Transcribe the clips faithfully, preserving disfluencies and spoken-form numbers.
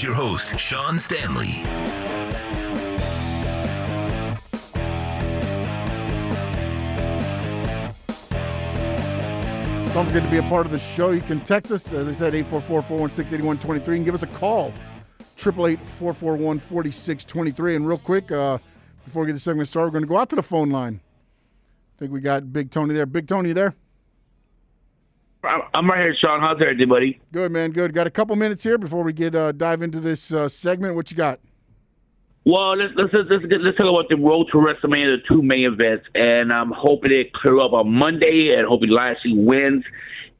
Here's your host, Sean Stanley. Don't forget to be a part of the show. You can text us, as I said, eight four four, four one six, eight one two three, and give us a call, eight eight eight, four four one, four six two three. And real quick, uh, before we get the segment started, we're going to go out to the phone line. I think we got Big Tony there. Big Tony, you there? I'm right here, Sean. How's everything, buddy? Good, man, good. Got a couple minutes here before we get uh, dive into this uh, segment. What you got? Well, let's let's let's, let's talk about the road to WrestleMania, the two main events, and I'm hoping it clear up on Monday, and hoping Lashley wins.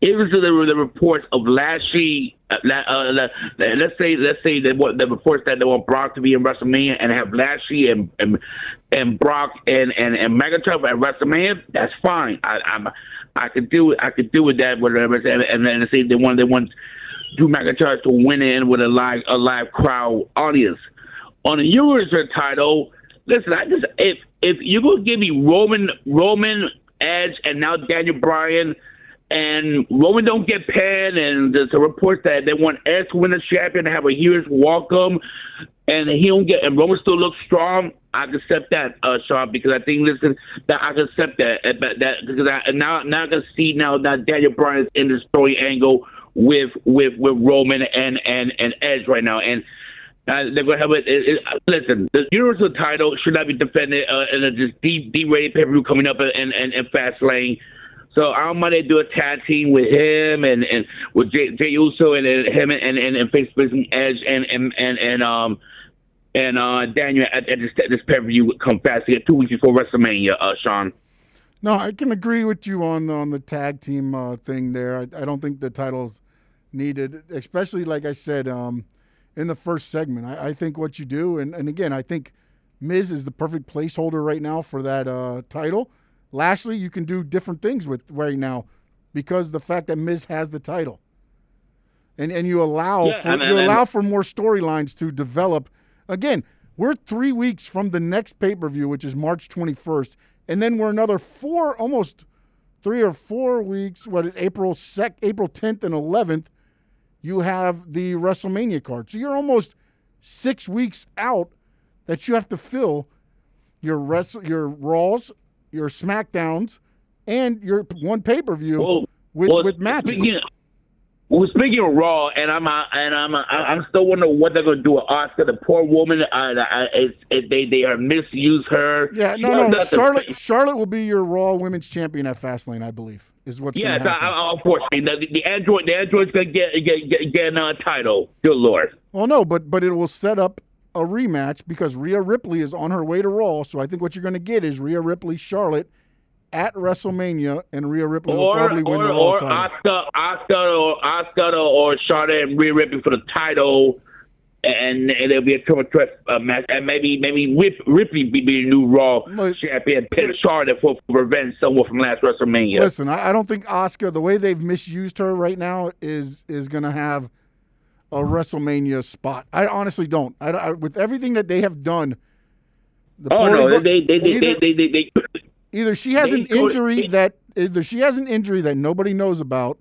It was the, the reports of Lashley. Uh, uh, let's say let's say they want, the reports that they want Brock to be in WrestleMania and have Lashley and and, and Brock and and and McIntyre at WrestleMania. That's fine. I I'm, I could do it. I could do with that. Whatever. And, and then they say they want they want Drew McIntyre to win in with a live a live crowd audience. On the Universal title, listen, I just if if you're gonna give me Roman Roman Edge and now Daniel Bryan, and Roman don't get panned, and there's a report that they want Edge to win the champion to have a huge welcome, and he don't get and Roman still looks strong, I can accept that, uh, Sean, because I think listen that I can accept that that because I now now I can see now that Daniel Bryan's in the story angle with with with Roman and and and Edge right now and. Uh, they're going to have it, it, it. Listen, the Universal title should not be defended uh, in a just D, D-rated pay-per-view coming up in, in, in Fastlane. So I don't mind they do a tag team with him and, and with Jay, Jay Uso and, and him and and, and face facing Edge and and and, and um and uh, Daniel at, at this, this pay-per-view come Fastlane two weeks before WrestleMania. Uh, Sean. No, I can agree with you on on the tag team uh, thing there. I, I don't think the title's needed, especially like I said. Um, In the first segment, I, I think what you do, and, and again, I think Miz is the perfect placeholder right now for that uh, title. Lashley, you can do different things with right now because the fact that Miz has the title, and and you allow yeah, for, and, and, you allow for more storylines to develop. Again, we're three weeks from the next pay per view, which is March twenty-first, and then we're another four, almost three or four weeks. What is April second, April tenth, and eleventh. You have the WrestleMania card. So you're almost six weeks out that you have to fill your wrestle, your Raws, your SmackDowns, and your one pay-per-view well, with, well, with matches. Speaking of, well, speaking of Raw, and I'm uh, and I'm uh, I'm still wondering what they're going to do with Asuka. The poor woman, uh, uh, it's, it, they they are misuse her. Yeah, no, no, no. Charlotte, Charlotte will be your Raw Women's Champion at Fastlane, I believe. Is what's yeah, I, I, unfortunately, the, the Android, the Android's gonna get get get, get a title. Good Lord. Well, no, but but it will set up a rematch because Rhea Ripley is on her way to Raw. So I think what you're gonna get is Rhea Ripley, Charlotte at WrestleMania, and Rhea Ripley or, will probably or, win the Raw title. Oscar, Oscar, or Oscar, or Charlotte and Rhea Ripley for the title, and, and there'll be a triple threat uh, match, and maybe maybe Rip, Ripley be the new Raw like, champion, pin Charlotte for, for revenge somewhere from last WrestleMania. Listen, I, I don't think Asuka, the way they've misused her right now, is is going to have a WrestleMania spot. I honestly don't. I, I, with everything that they have done, the oh no, book, they, they, they, either, they, they, they, they either she has they, an injury they, that either she has an injury that nobody knows about,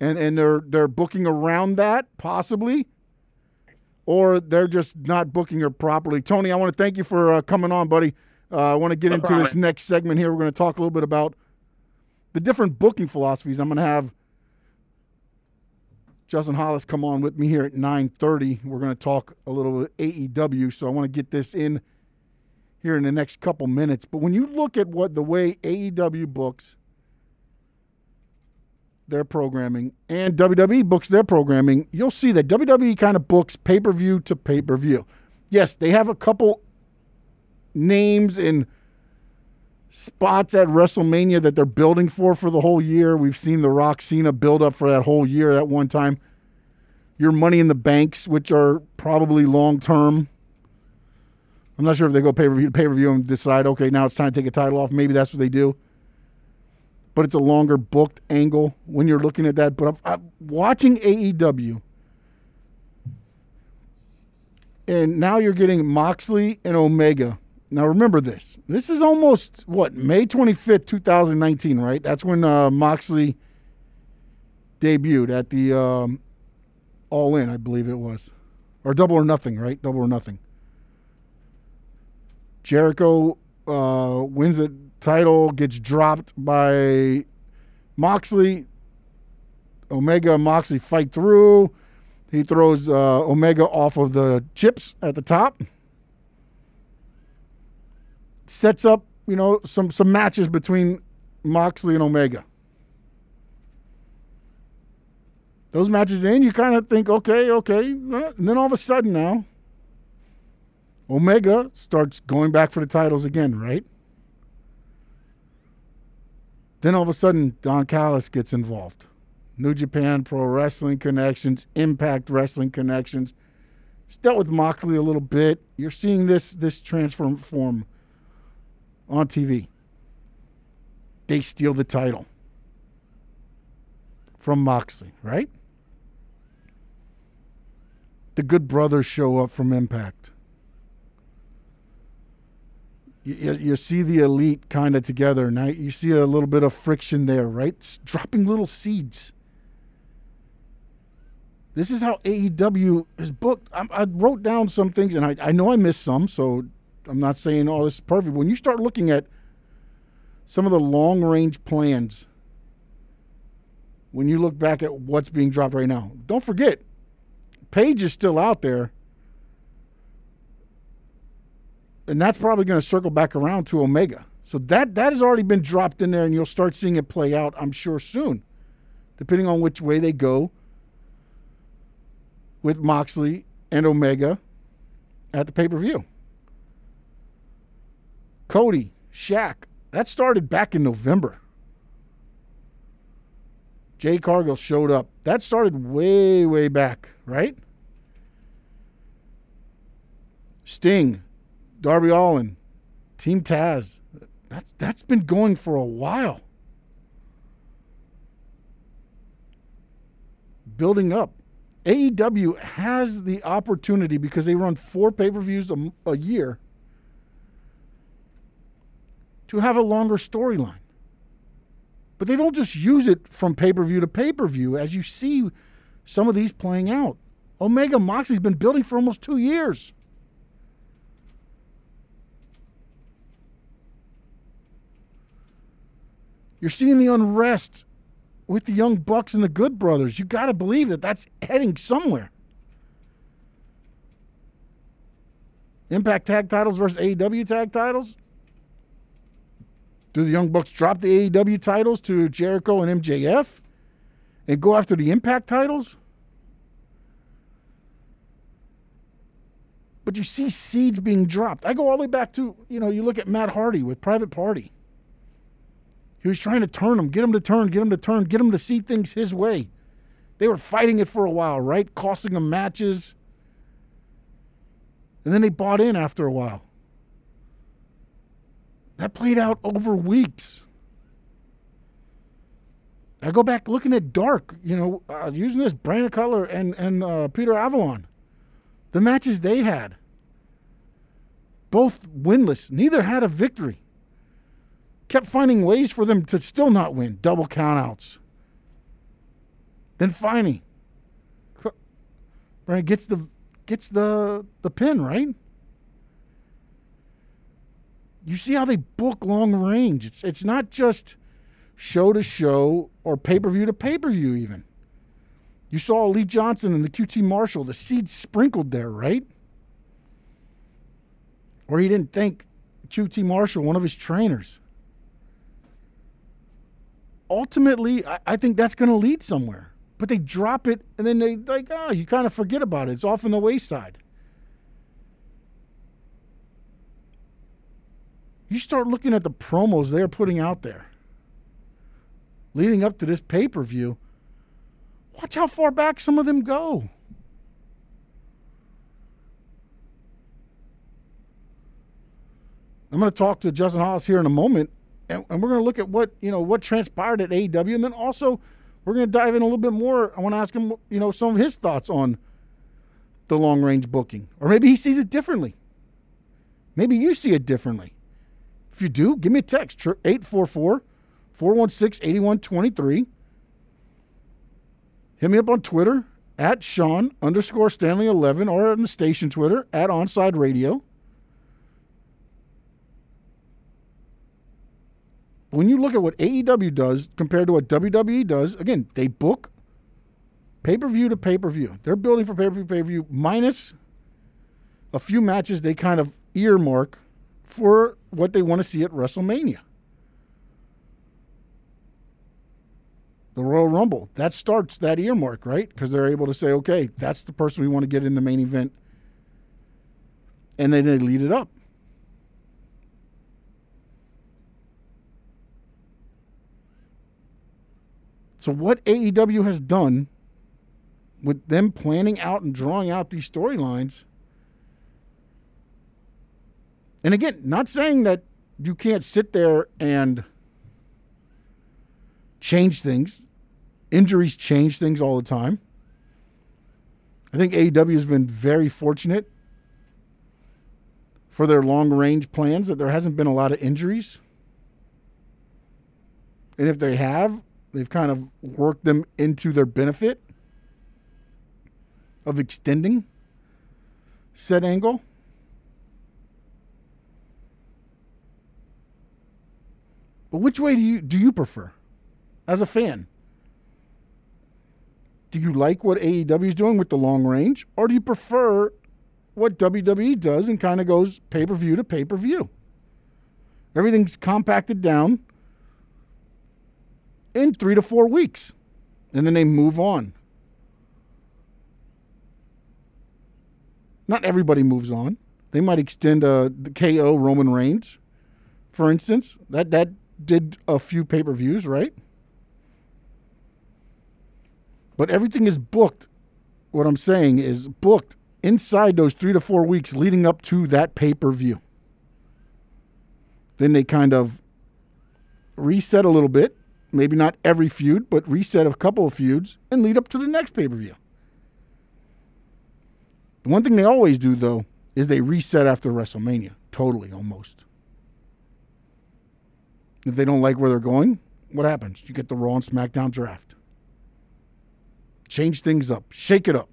and, and they're they're booking around that possibly. Or they're just not booking her properly. Tony, I want to thank you for uh, coming on, buddy. Uh, I want to get no into problem. This next segment here. We're going to talk a little bit about the different booking philosophies. I'm going to have Justin Hollis come on with me here at nine thirty. We're going to talk a little A E W, so I want to get this in here in the next couple minutes. But when you look at what the way A E W books their programming, and W W E books their programming, you'll see that W W E kind of books pay-per-view to pay-per-view. Yes, they have a couple names and spots at WrestleMania that they're building for for the whole year. We've seen the Rock Cena build up for that whole year that one time. Your Money in the Banks, which are probably long-term. I'm not sure if they go pay-per-view to pay-per-view and decide, okay, now it's time to take a title off. Maybe that's what they do. But it's a longer booked angle when you're looking at that. But I'm, I'm watching A E W, and now you're getting Moxley and Omega. Now remember this. This is almost, what, May twenty-fifth, twenty nineteen, right? That's when uh, Moxley debuted at the um, All In, I believe it was. Or Double or Nothing, right? Double or Nothing. Jericho uh, wins the title, gets dropped by Moxley. Omega and Moxley fight through. He throws uh, Omega off of the chips at the top. Sets up, you know, some, some matches between Moxley and Omega. Those matches in, you kind of think, okay, okay. And then all of a sudden now, Omega starts going back for the titles again, right? Then all of a sudden, Don Callis gets involved. New Japan Pro Wrestling connections, Impact Wrestling connections. He's dealt with Moxley a little bit. You're seeing this this transform form on T V. They steal the title from Moxley, right? The Good Brothers show up from Impact. You, you see the Elite kind of together. Now you see a little bit of friction there, right? It's dropping little seeds. This is how A E W is booked. I, I wrote down some things, and I, I know I missed some, so I'm not saying, oh, this is perfect. When you start looking at some of the long-range plans, when you look back at what's being dropped right now, don't forget, Paige is still out there. And that's probably going to circle back around to Omega. So that that has already been dropped in there, and you'll start seeing it play out, I'm sure, soon, depending on which way they go with Moxley and Omega at the pay-per-view. Cody, Shaq, that started back in November. Jay Cargill showed up. That started way, way back, right? Sting, Darby Allin, Team Taz. That's that's been going for a while. Building up. A E W has the opportunity because they run four pay-per-views a, a year to have a longer storyline. But they don't just use it from pay-per-view to pay-per-view, as you see some of these playing out. Omega Moxley's been building for almost two years. You're seeing the unrest with the Young Bucks and the Good Brothers. You got to believe that that's heading somewhere. Impact tag titles versus A E W tag titles. Do the Young Bucks drop the A E W titles to Jericho and M J F and go after the Impact titles? But you see seeds being dropped. I go all the way back to, you know, you look at Matt Hardy with Private Party. He was trying to turn them, get them to turn, get them to turn, get them to see things his way. They were fighting it for a while, right? Costing them matches. And then they bought in after a while. That played out over weeks. I go back looking at Dark, you know, uh, using this Brandon Cutler and, and uh, Peter Avalon. The matches they had. Both winless. Neither had a victory. Kept finding ways for them to still not win. Double countouts. Then finally, Brandon gets the gets the the pin, right? You see how they book long range. It's it's not just show to show or pay per view to pay per view. Even you saw Lee Johnson and the Q T Marshall. The seeds sprinkled there, right? Or he didn't thank Q T Marshall, one of his trainers. Ultimately, I, I think that's going to lead somewhere. But they drop it, and then they like, oh, you kind of forget about it. It's off on the wayside. You start looking at the promos they're putting out there leading up to this pay-per-view. Watch how far back some of them go. I'm going to talk to Justin Hollis here in a moment, and, and we're going to look at what, you know, what transpired at A E W, and then also we're going to dive in a little bit more. I want to ask him, you know, some of his thoughts on the long-range booking, or maybe he sees it differently. Maybe you see it differently. If you do, give me a text, eight four four, four one six, eight one two three. Hit me up on Twitter, at Sean underscore Stanley eleven, or on the station Twitter at Onside Radio. When you look at what A E W does compared to what W W E does, again, they book pay-per-view to pay-per-view. They're building for pay-per-view, pay-per-view, minus a few matches they kind of earmark for what they want to see at WrestleMania. The Royal Rumble, that starts that earmark, right? Because they're able to say, okay, that's the person we want to get in the main event. And then they lead it up. So what A E W has done with them planning out and drawing out these storylines, and again, not saying that you can't sit there and change things. Injuries change things all the time. I think A E W has been very fortunate for their long-range plans that there hasn't been a lot of injuries. And if they have, they've kind of worked them into their benefit of extending said angle. But which way do you do you prefer as a fan? Do you like what A E W is doing with the long range, or do you prefer what W W E does and kind of goes pay-per-view to pay-per-view? Everything's compacted down in three to four weeks, and then they move on. Not everybody moves on. They might extend uh, the K O Roman Reigns, for instance. That that did a few pay-per-views, right? But everything is booked. What I'm saying is booked inside those three to four weeks leading up to that pay-per-view. Then they kind of reset a little bit. Maybe not every feud, but reset a couple of feuds and lead up to the next pay-per-view. The one thing they always do, though, is they reset after WrestleMania. Totally, almost. If they don't like where they're going, what happens? You get the Raw and SmackDown draft. Change things up. Shake it up.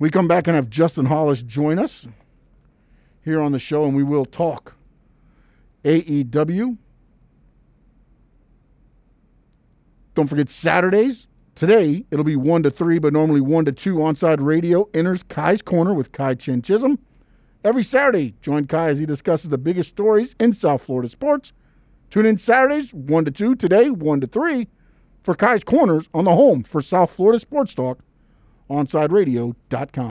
We come back and have Justin Hollis join us here on the show, and we will talk A E W. Don't forget Saturdays. Today, it'll be one to three, but normally one to two. Onside Radio enters Kai's Corner with Kai Chen Chisholm. Every Saturday, join Kai as he discusses the biggest stories in South Florida sports. Tune in Saturdays, one to two. Today, one to three, for Kai's Corners on the home for South Florida Sports Talk, onside radio dot com.